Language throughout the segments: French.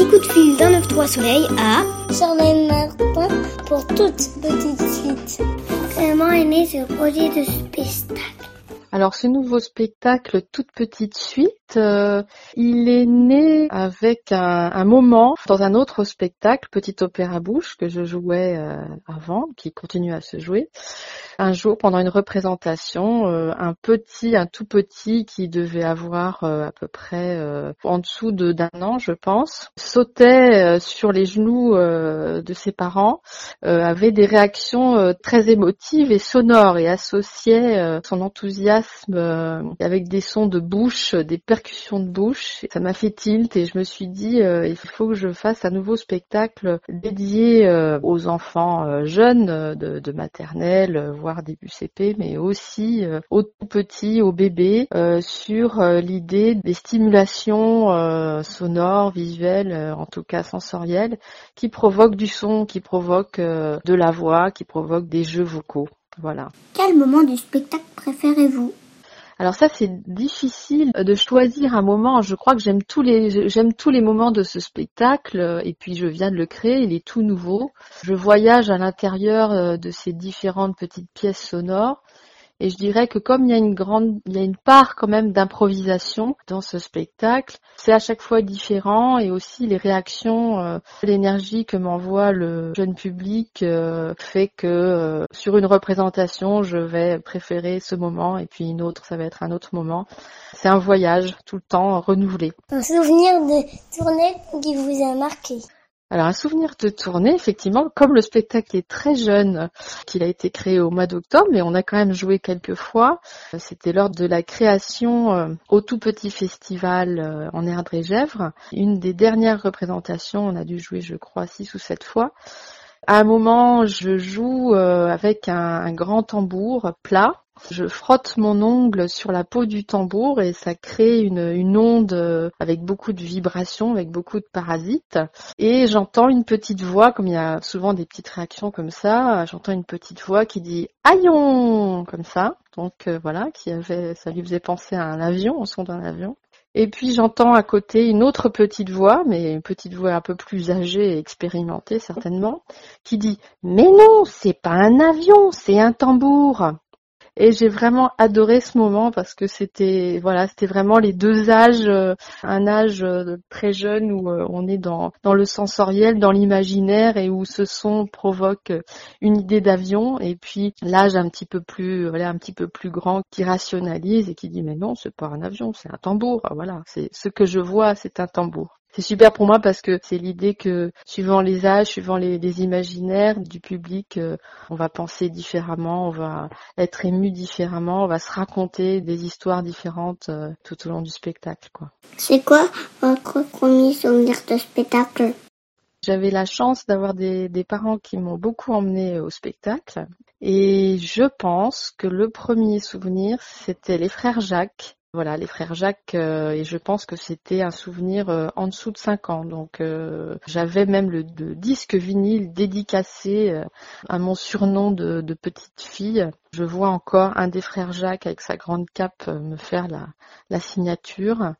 Petit coup de fil d'un 9-3 Soleil à Charlène Martin pour toute petite suite. Comment est né ce projet de spectacle? Alors ce nouveau spectacle, toute petite suite, il est né avec un moment dans un autre spectacle, petite opéra bouche, que je jouais avant, qui continue à se jouer. Un jour, pendant une représentation, un tout petit qui devait avoir à peu près en dessous d'un an, je pense, sautait sur les genoux de ses parents, avait des réactions très émotives et sonores, et associait son enthousiasme avec des sons de bouche, des percussion de bouche. Ça m'a fait tilt et je me suis dit il faut que je fasse un nouveau spectacle dédié aux enfants jeunes de maternelle, voire des UCP, mais aussi aux petits, aux bébés, sur l'idée des stimulations sonores, visuelles, en tout cas sensorielles, qui provoquent du son, qui provoquent de la voix, qui provoquent des jeux vocaux. Voilà. Quel moment du spectacle préférez-vous ? Alors ça, c'est difficile de choisir un moment. Je crois que j'aime tous les moments de ce spectacle, et puis je viens de le créer, il est tout nouveau. Je voyage à l'intérieur de ces différentes petites pièces sonores. Et je dirais que comme il y a une part quand même d'improvisation dans ce spectacle, c'est à chaque fois différent, et aussi les réactions, l'énergie que m'envoie le jeune public fait que sur une représentation, je vais préférer ce moment, et puis une autre, ça va être un autre moment. C'est un voyage tout le temps renouvelé. Un souvenir de tournée qui vous a marqué? Alors un souvenir de tournée, effectivement, comme le spectacle est très jeune, qu'il a été créé au mois d'octobre, mais on a quand même joué quelques fois. C'était lors de la création au tout petit festival en Erdre-et-Gèvre. Une des dernières représentations, on a dû jouer, je crois, 6 ou 7 fois. À un moment, je joue avec un grand tambour plat. Je frotte mon ongle sur la peau du tambour et ça crée une onde avec beaucoup de vibrations, avec beaucoup de parasites. Et j'entends une petite voix, comme il y a souvent des petites réactions comme ça, j'entends une petite voix qui dit « Aïon !» comme ça. Donc voilà, ça lui faisait penser à un avion, au son d'un avion. Et puis j'entends à côté une autre petite voix, mais une petite voix un peu plus âgée et expérimentée certainement, qui dit « Mais non, c'est pas un avion, c'est un tambour !» Et j'ai vraiment adoré ce moment parce que c'était vraiment les deux âges, un âge très jeune où on est dans le sensoriel, dans l'imaginaire et où ce son provoque une idée d'avion, et puis l'âge un petit peu plus grand qui rationalise et qui dit mais non, c'est pas un avion, c'est un tambour. Voilà, c'est ce que je vois, c'est un tambour. C'est super pour moi parce que c'est l'idée que suivant les âges, suivant les imaginaires du public, on va penser différemment, on va être ému différemment, on va se raconter des histoires différentes tout au long du spectacle, quoi. C'est quoi votre premier souvenir de spectacle ? J'avais la chance d'avoir des parents qui m'ont beaucoup emmenée au spectacle, et je pense que le premier souvenir, c'était les frères Jacques. Voilà, les frères Jacques, et je pense que c'était un souvenir en dessous de 5 ans. Donc j'avais même le disque vinyle dédicacé à mon surnom de petite fille. Je vois encore un des frères Jacques avec sa grande cape me faire la signature.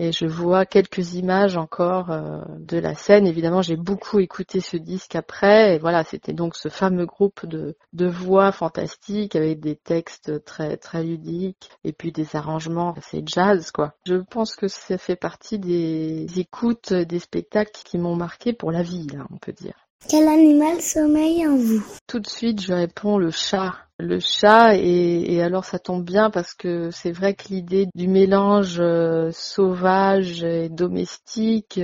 Et je vois quelques images encore de la scène. Évidemment, j'ai beaucoup écouté ce disque après. Et voilà, c'était donc ce fameux groupe de voix fantastiques avec des textes très très ludiques et puis des arrangements assez jazz, quoi. Je pense que ça fait partie des écoutes, des spectacles qui m'ont marqué pour la vie, là, on peut dire. Quel animal sommeille en vous? Tout de suite, je réponds le chat. Le chat, et alors ça tombe bien parce que c'est vrai que l'idée du mélange sauvage et domestique,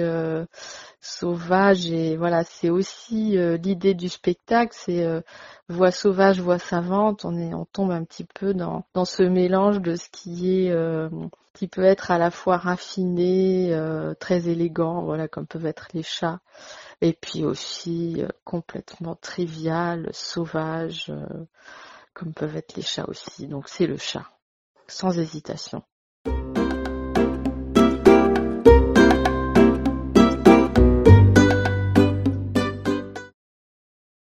sauvage et voilà, c'est aussi l'idée du spectacle, c'est voix sauvage, voix savante, on tombe un petit peu dans ce mélange de ce qui est qui peut être à la fois raffiné, très élégant, voilà, comme peuvent être les chats, et puis aussi complètement trivial, sauvage, comme peuvent être les chats aussi. Donc c'est le chat, sans hésitation.